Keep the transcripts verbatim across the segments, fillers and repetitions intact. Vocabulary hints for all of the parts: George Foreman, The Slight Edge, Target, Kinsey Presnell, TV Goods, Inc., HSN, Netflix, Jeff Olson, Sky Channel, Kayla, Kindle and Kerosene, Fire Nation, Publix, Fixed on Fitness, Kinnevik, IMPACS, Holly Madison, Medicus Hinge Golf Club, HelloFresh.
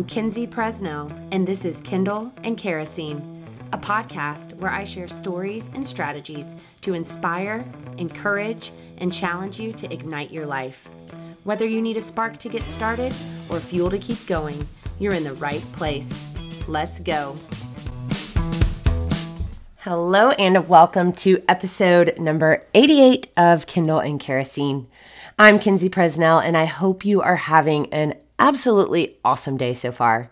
I'm Kinsey Presnell, and this is Kindle and Kerosene, a podcast where I share stories and strategies to inspire, encourage, and challenge you to ignite your life. Whether you need a spark to get started or fuel to keep going, you're in the right place. Let's go. Hello and welcome to episode number eighty-eight of Kindle and Kerosene. I'm Kinsey Presnell, and I hope you are having an absolutely awesome day so far.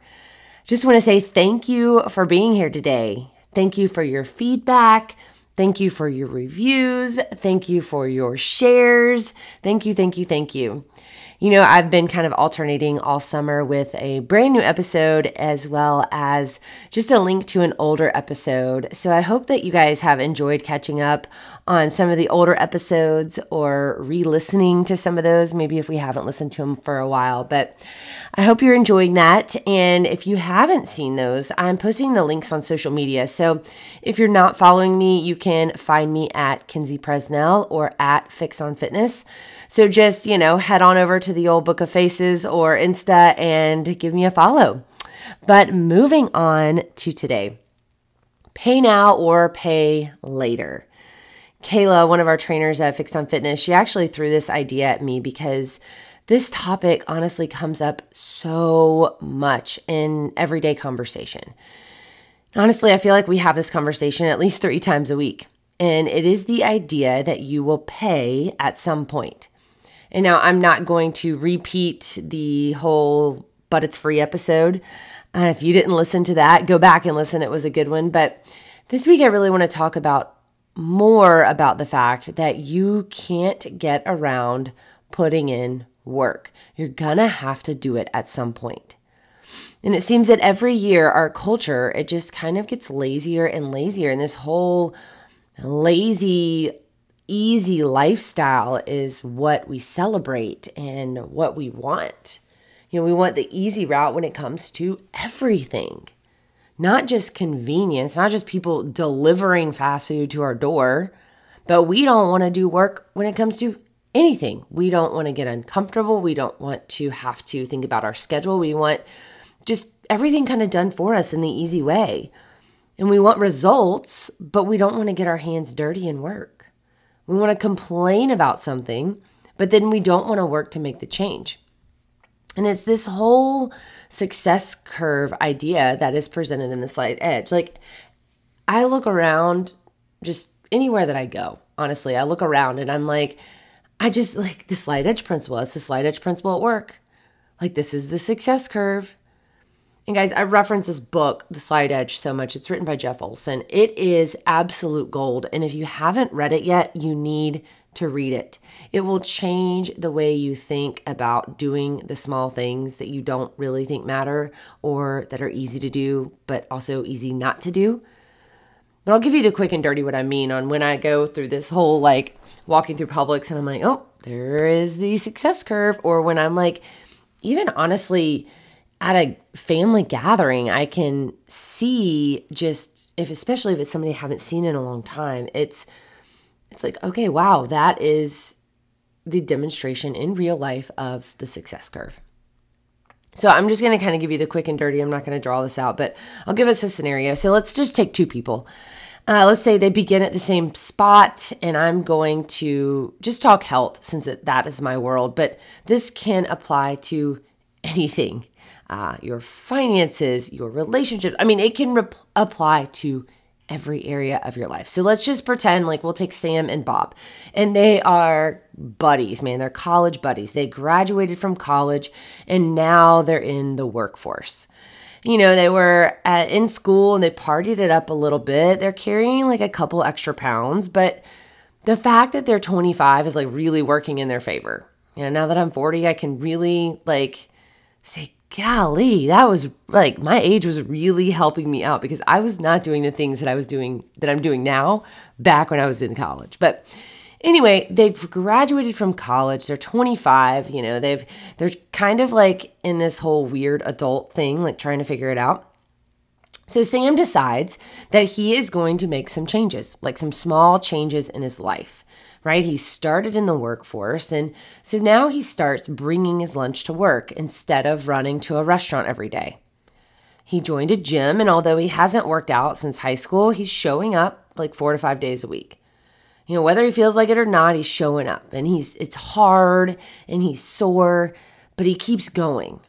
Just want to say thank you for being here today. Thank you for your feedback. Thank you for your reviews. Thank you for your shares. Thank you, thank you, thank you. You know, I've been kind of alternating all summer with a brand new episode as well as just a link to an older episode. So I hope that you guys have enjoyed catching up on some of the older episodes or re-listening to some of those, maybe if we haven't listened to them for a while. But I hope you're enjoying that. And if you haven't seen those, I'm posting the links on social media. So if you're not following me, you can find me at Kinsey Presnell or at Fixed on Fitness. So just, you know, head on over to the old Book of Faces or Insta and give me a follow. But moving on to today, pay now or pay later. Kayla, one of our trainers at Fixed on Fitness, she actually threw this idea at me because this topic honestly comes up so much in everyday conversation. Honestly, I feel like we have this conversation at least three times a week, and it is the idea that you will pay at some point. And now I'm not going to repeat the whole but it's free episode. Uh, if you didn't listen to that, go back and listen. It was a good one. But this week I really want to talk about more about the fact that you can't get around putting in work. You're going to have to do it at some point. And it seems that every year our culture, it just kind of gets lazier and lazier. And this whole lazy, easy lifestyle is what we celebrate and what we want. You know, we want the easy route when it comes to everything. Not just convenience, not just people delivering fast food to our door, but we don't want to do work when it comes to anything. We don't want to get uncomfortable. We don't want to have to think about our schedule. We want just everything kind of done for us in the easy way. And we want results, but we don't want to get our hands dirty and work. We want to complain about something, but then we don't want to work to make the change. And it's this whole success curve idea that is presented in The Slight Edge. Like, I look around just anywhere that I go, honestly. I look around and I'm like, I just like the slight edge principle. It's the slight edge principle at work. Like, this is the success curve. And guys, I reference this book, The Slight Edge, so much. It's written by Jeff Olson. It is absolute gold. And if you haven't read it yet, you need to read it. It will change the way you think about doing the small things that you don't really think matter or that are easy to do, but also easy not to do. But I'll give you the quick and dirty what I mean on when I go through this whole like walking through Publix and I'm like, oh, there is the success curve. Or when I'm like, even honestly, at a family gathering, I can see just if, especially if it's somebody I haven't seen in a long time, it's, it's like, okay, wow, that is the demonstration in real life of the success curve. So I'm just going to kind of give you the quick and dirty. I'm not going to draw this out, but I'll give us a scenario. So let's just take two people. Uh, let's say they begin at the same spot, and I'm going to just talk health since it, that is my world, but this can apply to anything. Uh, your finances, your relationships. I mean, it can rep- apply to every area of your life. So let's just pretend like we'll take Sam and Bob, and they are buddies, man. They're college buddies. They graduated from college, and now they're in the workforce. You know, they were at, in school, and they partied it up a little bit. They're carrying like a couple extra pounds, but the fact that they're twenty-five is like really working in their favor. You know, now that I'm forty, I can really like say, golly, that was like my age was really helping me out because I was not doing the things that I was doing that I'm doing now back when I was in college. But anyway, they've graduated from college. They're twenty-five. You know, they've they're kind of like in this whole weird adult thing, like trying to figure it out. So Sam decides that he is going to make some changes, like some small changes in his life, right? He started in the workforce, and so now he starts bringing his lunch to work instead of running to a restaurant every day. He joined a gym, and although he hasn't worked out since high school, he's showing up like four to five days a week. You know, whether he feels like it or not, he's showing up, and he's it's hard, and he's sore, but he keeps going.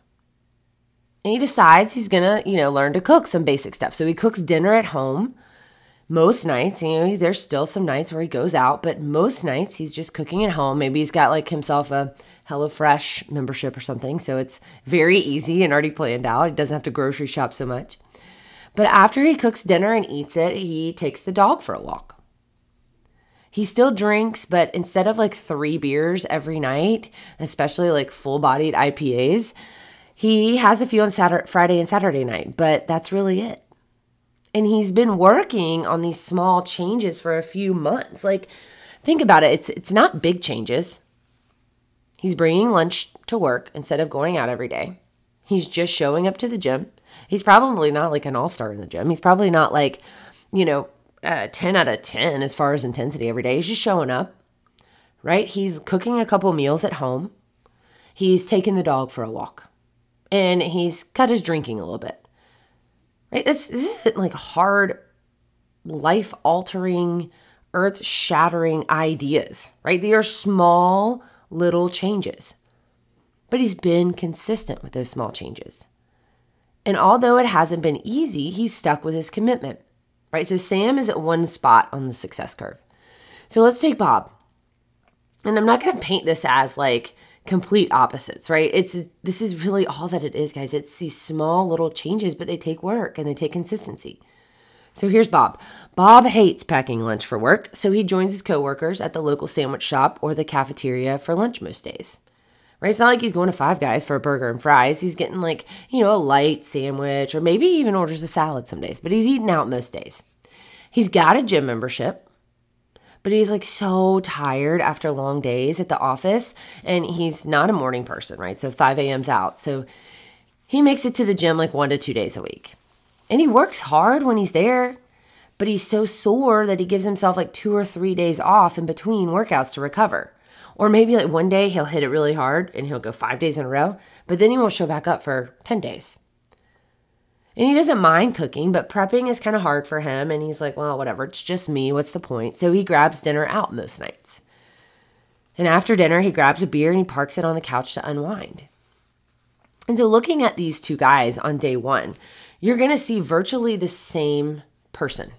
And he decides he's going to, you know, learn to cook some basic stuff. So he cooks dinner at home most nights. You know, there's still some nights where he goes out, but most nights he's just cooking at home. Maybe he's got like himself a HelloFresh membership or something. So it's very easy and already planned out. He doesn't have to grocery shop so much. But after he cooks dinner and eats it, he takes the dog for a walk. He still drinks, but instead of like three beers every night, especially like full-bodied I P As, he has a few on Saturday, Friday and Saturday night, but that's really it. And he's been working on these small changes for a few months. Like, think about it. It's it's not big changes. He's bringing lunch to work instead of going out every day. He's just showing up to the gym. He's probably not like an all-star in the gym. He's probably not like, you know, uh, ten out of ten as far as intensity every day. He's just showing up, right? He's cooking a couple meals at home. He's taking the dog for a walk. And he's cut his drinking a little bit, right? This, this isn't like hard, life-altering, earth-shattering ideas, right? They are small little changes. But he's been consistent with those small changes. And although it hasn't been easy, he's stuck with his commitment, right? So Sam is at one spot on the success curve. So let's take Bob. And I'm not going to paint this as like complete opposites, right? It's this is really all that it is, guys. It's these small little changes, but they take work and they take consistency. So here's Bob. Bob hates packing lunch for work, so he joins his coworkers at the local sandwich shop or the cafeteria for lunch most days. Right? It's not like he's going to Five Guys for a burger and fries. He's getting like, you know, a light sandwich, or maybe he even orders a salad some days, but he's eating out most days. He's got a gym membership. But he's like so tired after long days at the office, and he's not a morning person, right? So five a.m.'s out. So he makes it to the gym like one to two days a week. And he works hard when he's there, but he's so sore that he gives himself like two or three days off in between workouts to recover. Or maybe like one day he'll hit it really hard and he'll go five days in a row, but then he won't show back up for ten days. And he doesn't mind cooking, but prepping is kind of hard for him. And he's like, well, whatever, it's just me. What's the point? So he grabs dinner out most nights. And after dinner, he grabs a beer and he parks it on the couch to unwind. And so looking at these two guys on day one, you're going to see virtually the same person.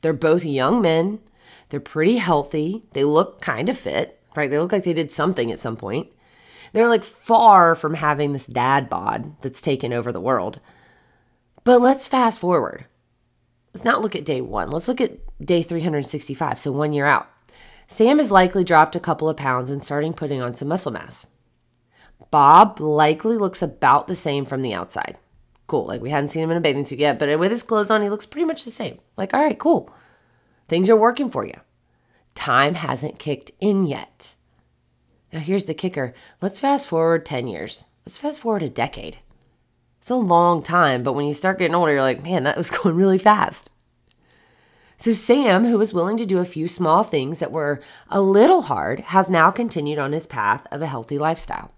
They're both young men. They're pretty healthy. They look kind of fit, right? They look like they did something at some point. They're like far from having this dad bod that's taken over the world. But let's fast forward. Let's not look at day one. Let's look at day three hundred sixty-five, so one year out. Sam has likely dropped a couple of pounds and starting putting on some muscle mass. Bob likely looks about the same from the outside. Cool, like we hadn't seen him in a bathing suit yet, but with his clothes on, he looks pretty much the same. Like, all right, cool. Things are working for you. Time hasn't kicked in yet. Now here's the kicker. Let's fast forward ten years. Let's fast forward a decade. It's a long time, but when you start getting older, you're like, man, that was going really fast. So Sam, who was willing to do a few small things that were a little hard, has now continued on his path of a healthy lifestyle.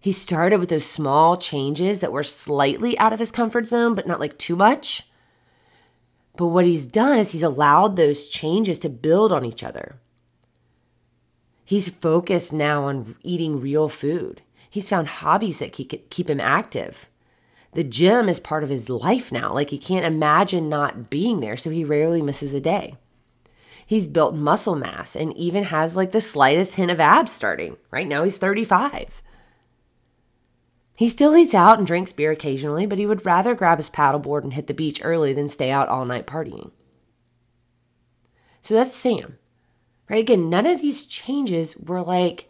He started with those small changes that were slightly out of his comfort zone, but not like too much. But what he's done is he's allowed those changes to build on each other. He's focused now on eating real food. He's found hobbies that keep, keep him active. The gym is part of his life now. Like, he can't imagine not being there, so he rarely misses a day. He's built muscle mass and even has, like, the slightest hint of abs starting. Right now, he's thirty-five. He still eats out and drinks beer occasionally, but he would rather grab his paddleboard and hit the beach early than stay out all night partying. So that's Sam. Right? Again, none of these changes were, like,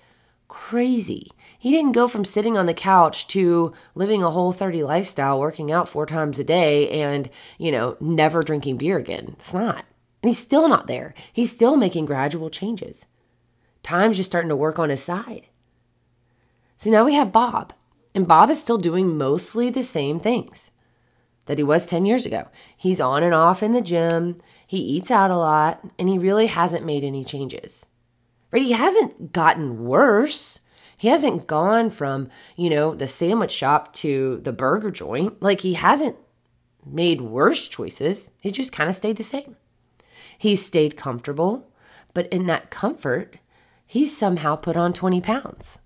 crazy. He didn't go from sitting on the couch to living a Whole thirty lifestyle, working out four times a day and, you know, never drinking beer again. It's not. And he's still not there. He's still making gradual changes. Time's just starting to work on his side. So now we have Bob. And Bob is still doing mostly the same things that he was ten years ago. He's on and off in the gym. He eats out a lot. And he really hasn't made any changes. right? He hasn't gotten worse. He hasn't gone from, you know, the sandwich shop to the burger joint. Like, he hasn't made worse choices. He just kind of stayed the same. He stayed comfortable, but in that comfort, he's somehow put on twenty pounds.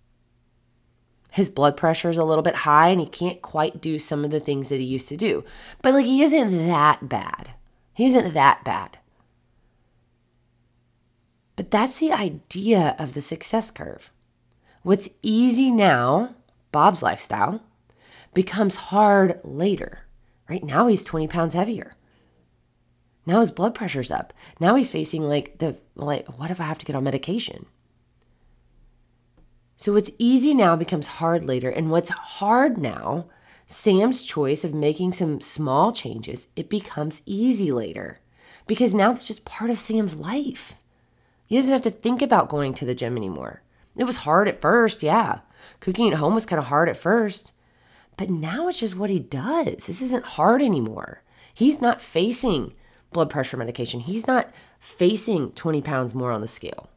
His blood pressure is a little bit high and he can't quite do some of the things that he used to do. But like, he isn't that bad. He isn't that bad. But that's the idea of the success curve. What's easy now, Bob's lifestyle, becomes hard later. Right now he's twenty pounds heavier. Now his blood pressure's up. Now he's facing like the, like, what if I have to get on medication? So what's easy now becomes hard later. And what's hard now, Sam's choice of making some small changes, it becomes easy later. Because now it's just part of Sam's life. He doesn't have to think about going to the gym anymore. It was hard at first, yeah. Cooking at home was kind of hard at first. But now it's just what he does. This isn't hard anymore. He's not facing blood pressure medication. He's not facing twenty pounds more on the scale.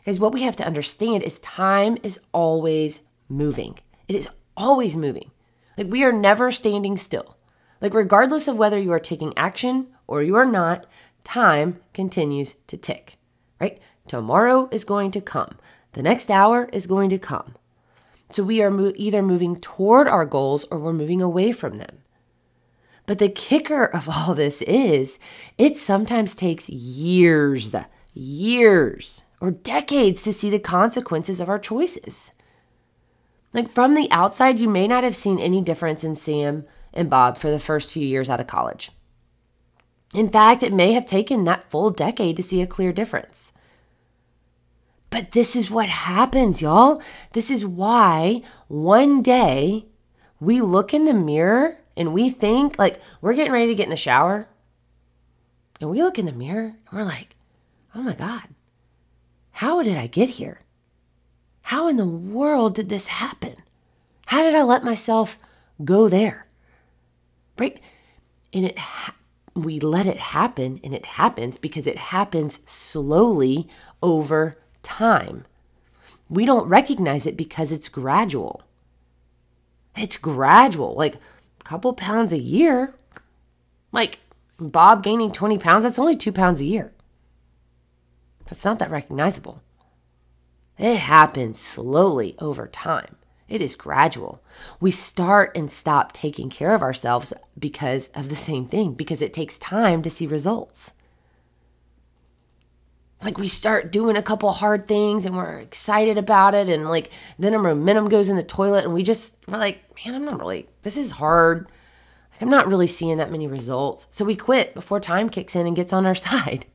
Because what we have to understand is time is always moving. It is always moving. Like, we are never standing still. Like, regardless of whether you are taking action or you are not, time continues to tick, right? Tomorrow is going to come. The next hour is going to come. So we are mo- either moving toward our goals or we're moving away from them. But the kicker of all this is it sometimes takes years, years, or decades to see the consequences of our choices. Like, from the outside, you may not have seen any difference in Sam and Bob for the first few years out of college. In fact, it may have taken that full decade to see a clear difference. But this is what happens, y'all. This is why one day we look in the mirror and we think, like, we're getting ready to get in the shower. And we look in the mirror and we're like, oh my God, how did I get here? How in the world did this happen? How did I let myself go there? Right? And it ha- we let it happen, and it happens because it happens slowly over time. Time. We don't recognize it because it's gradual. It's gradual, like a couple pounds a year. Like Bob gaining twenty pounds, that's only two pounds a year. That's not that recognizable. It happens slowly over time. It is gradual. We start and stop taking care of ourselves because of the same thing, because it takes time to see results. Like, we start doing a couple hard things and we're excited about it. And like, then our momentum goes in the toilet and we just, we're like, man, I'm not really, this is hard. Like, I'm not really seeing that many results. So we quit before time kicks in and gets on our side.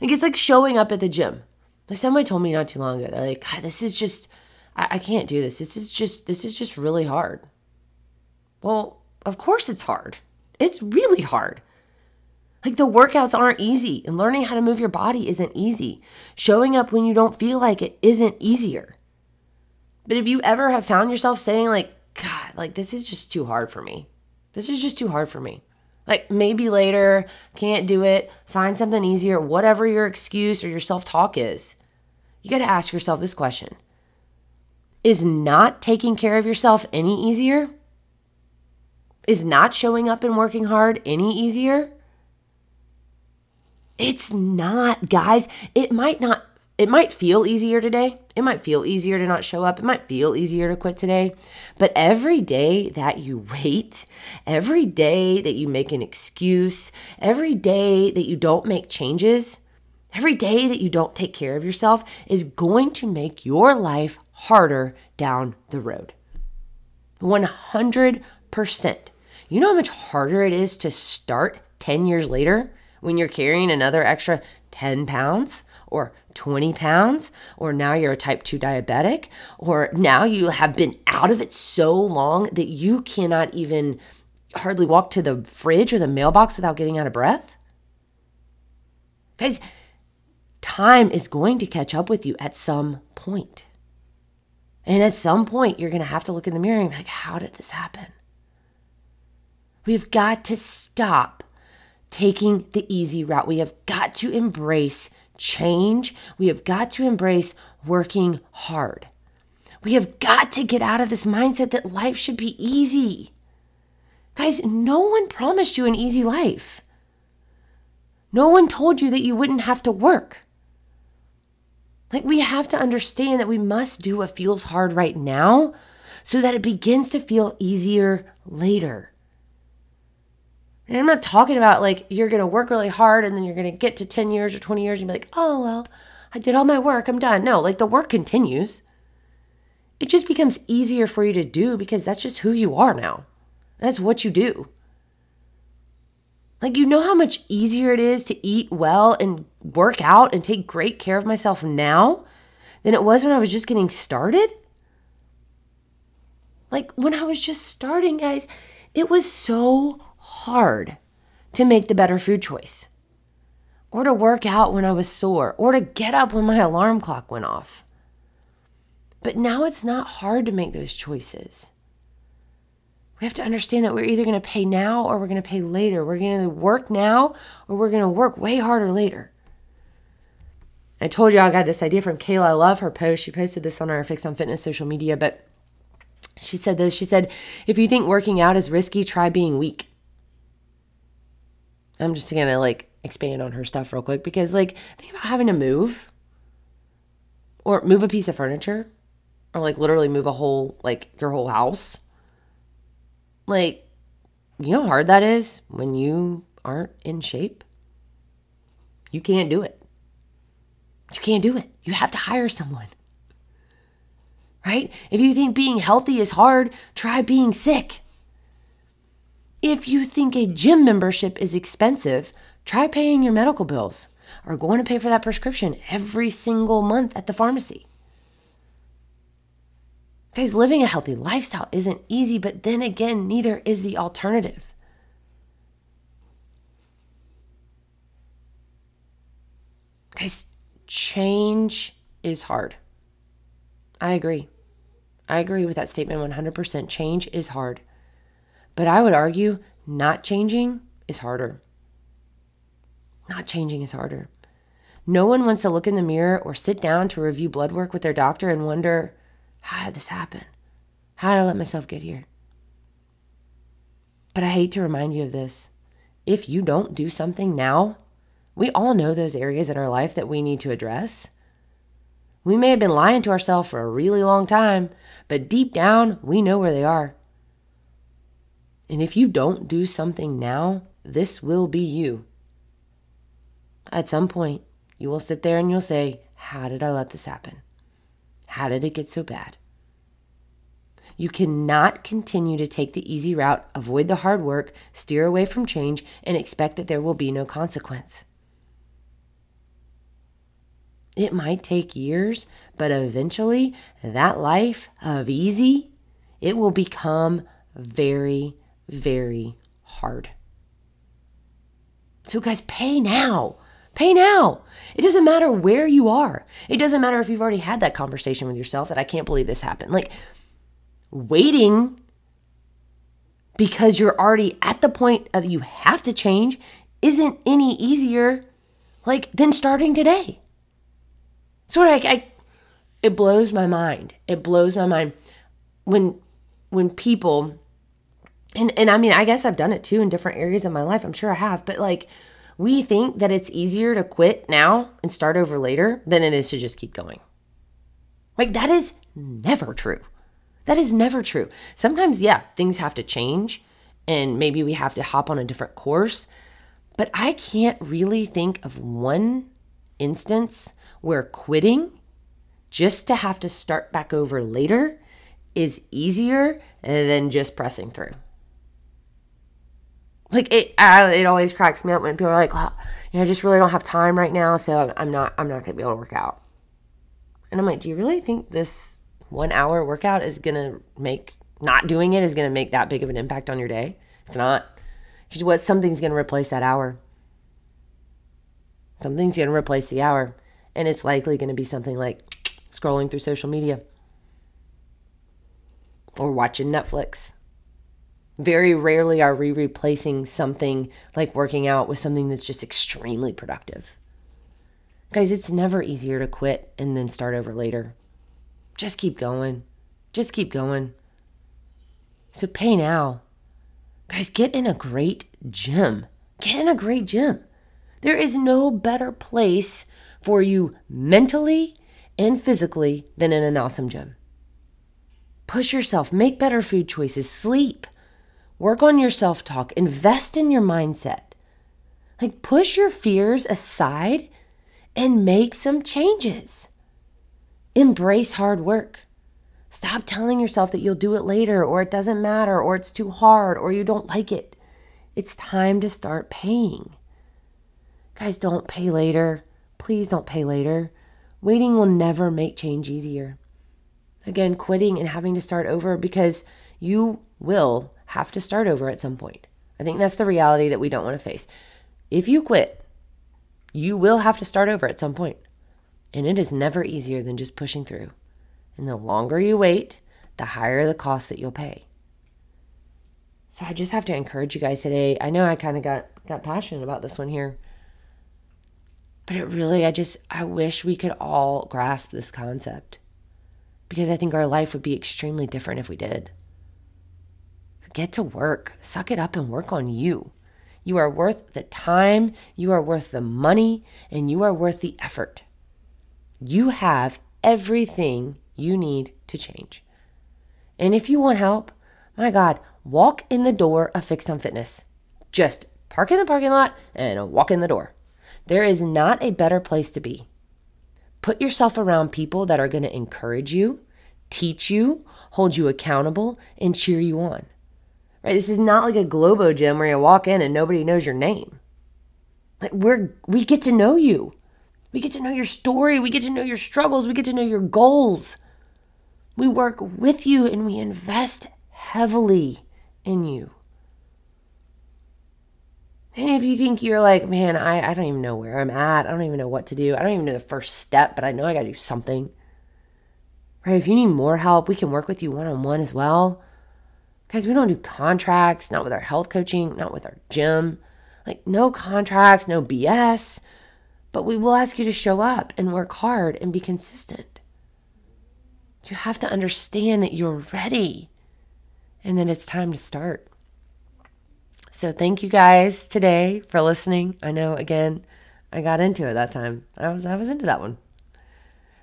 Like, it's like showing up at the gym. Like, somebody told me not too long ago, they're like, God, this is just, I, I can't do this. This is just, this is just really hard. Well, of course it's hard. It's really hard. Like, the workouts aren't easy, and learning how to move your body isn't easy. Showing up when you don't feel like it isn't easier. But if you ever have found yourself saying, like, God, like, this is just too hard for me. This is just too hard for me. Like, maybe later, can't do it, find something easier, whatever your excuse or your self-talk is. You got to ask yourself this question. Is not taking care of yourself any easier? Is not showing up and working hard any easier? It's not, guys. It might not, it might feel easier today. It might feel easier to not show up. It might feel easier to quit today. But every day that you wait, every day that you make an excuse, every day that you don't make changes, every day that you don't take care of yourself is going to make your life harder down the road. one hundred percent. You know how much harder it is to start ten years later? When you're carrying another extra ten pounds or twenty pounds, or now you're a type two diabetic, or now you have been out of it so long that you cannot even hardly walk to the fridge or the mailbox without getting out of breath? Guys, time is going to catch up with you at some point. And at some point, you're going to have to look in the mirror and be like, how did this happen? We've got to stop taking the easy route. We have got to embrace change, we have got to embrace working hard. We have got to get out of this mindset that life should be easy. Guys, no one promised you an easy life. No one told you that you wouldn't have to work. Like, we have to understand that we must do what feels hard right now so that it begins to feel easier later. And I'm not talking about like you're going to work really hard and then you're going to get to ten years or twenty years and be like, oh, well, I did all my work. I'm done. No, like the work continues. It just becomes easier for you to do because that's just who you are now. That's what you do. Like, you know how much easier it is to eat well and work out and take great care of myself now than it was when I was just getting started? Like, when I was just starting, guys, it was so hard to make the better food choice or to work out when I was sore or to get up when my alarm clock went off. But now it's not hard to make those choices. We have to understand that we're either going to pay now or we're going to pay later. We're going to work now or we're going to work way harder later. I told you I got this idea from Kayla. I love her post. She posted this on our Fixed on Fitness social media, but she said this. She said, if you think working out is risky, try being weak. I'm just going to like expand on her stuff real quick because like think about having to move or move a piece of furniture or like literally move a whole, like your whole house. Like, you know how hard that is when you aren't in shape? You can't do it. You can't do it. You have to hire someone, right? If you think being healthy is hard, try being sick. If you think a gym membership is expensive, try paying your medical bills or going to pay for that prescription every single month at the pharmacy. Guys, living a healthy lifestyle isn't easy, but then again, neither is the alternative. Guys, change is hard. I agree. I agree with that statement one hundred percent. Change is hard. But I would argue not changing is harder. Not changing is harder. No one wants to look in the mirror or sit down to review blood work with their doctor and wonder, how did this happen? How did I let myself get here? But I hate to remind you of this. If you don't do something now, we all know those areas in our life that we need to address. We may have been lying to ourselves for a really long time, but deep down, we know where they are. And if you don't do something now, this will be you. At some point, you will sit there and you'll say, how did I let this happen? How did it get so bad? You cannot continue to take the easy route, avoid the hard work, steer away from change, and expect that there will be no consequence. It might take years, but eventually that life of easy, it will become very, very hard. So guys, pay now. Pay now. It doesn't matter where you are. It doesn't matter if you've already had that conversation with yourself that I can't believe this happened. Like, waiting because you're already at the point of you have to change isn't any easier like than starting today. So like, I, it blows my mind. It blows my mind when when people, and, and I mean, I guess I've done it too in different areas of my life. I'm sure I have, but like, we think that it's easier to quit now and start over later than it is to just keep going. Like, that is never true. That is never true. Sometimes, yeah, things have to change and maybe we have to hop on a different course, but I can't really think of one instance where quitting just to have to start back over later is easier than just pressing through. Like, it uh, it always cracks me up when people are like, well, you know, I just really don't have time right now, so I'm not I'm not going to be able to work out. And I'm like, do you really think this one hour workout is going to make, not doing it is going to make that big of an impact on your day? It's not. Because what, something's going to replace that hour. Something's going to replace the hour. And it's likely going to be something like scrolling through social media or watching Netflix. Very rarely are we replacing something like working out with something that's just extremely productive. Guys, it's never easier to quit and then start over later. Just keep going. Just keep going. So pay now. Guys, get in a great gym. Get in a great gym. There is no better place for you mentally and physically than in an awesome gym. Push yourself. Make better food choices. Sleep. Work on your self-talk. Invest in your mindset. Like, push your fears aside and make some changes. Embrace hard work. Stop telling yourself that you'll do it later, or it doesn't matter, or it's too hard, or you don't like it. It's time to start paying. Guys, don't pay later. Please don't pay later. Waiting will never make change easier. Again, quitting and having to start over, because you will have to start over at some point. I think that's the reality that we don't want to face. If you quit, you will have to start over at some point. And it is never easier than just pushing through. And the longer you wait, the higher the cost that you'll pay. So I just have to encourage you guys today. I know I kind of got, got passionate about this one here. But it really, I just, I wish we could all grasp this concept. Because I think our life would be extremely different if we did. Get to work. Suck it up and work on you. You are worth the time, you are worth the money, and you are worth the effort. You have everything you need to change. And if you want help, my God, walk in the door of Fixed on Fitness. Just park in the parking lot and walk in the door. There is not a better place to be. Put yourself around people that are going to encourage you, teach you, hold you accountable, and cheer you on. Right? This is not like a Globo gym where you walk in and nobody knows your name. Like, we're, we get to know you. We get to know your story. We get to know your struggles. We get to know your goals. We work with you and we invest heavily in you. And if you think you're like, man, I, I don't even know where I'm at. I don't even know what to do. I don't even know the first step, but I know I got to do something. Right? If you need more help, we can work with you one-on-one as well. Guys, we don't do contracts, not with our health coaching, not with our gym. Like, no contracts, no B S. But we will ask you to show up and work hard and be consistent. You have to understand that you're ready and that it's time to start. So thank you guys today for listening. I know, again, I got into it that time. I was I was into that one.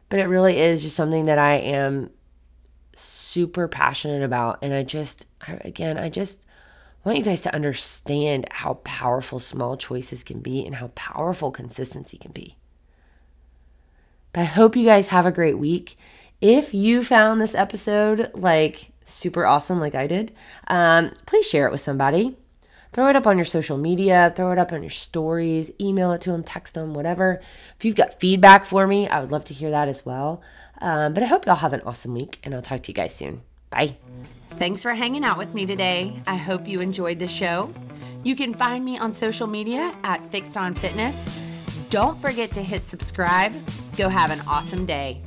But it really is just something that I am super passionate about. And I just, I, again, I just want you guys to understand how powerful small choices can be and how powerful consistency can be. But I hope you guys have a great week. If you found this episode like super awesome, like I did, um, please share it with somebody. Throw it up on your social media, throw it up on your stories, email it to them, text them, whatever. If you've got feedback for me, I would love to hear that as well. Um, but I hope y'all have an awesome week, and I'll talk to you guys soon. Bye. Thanks for hanging out with me today. I hope you enjoyed the show. You can find me on social media at Fixed on Fitness. Don't forget to hit subscribe. Go have an awesome day.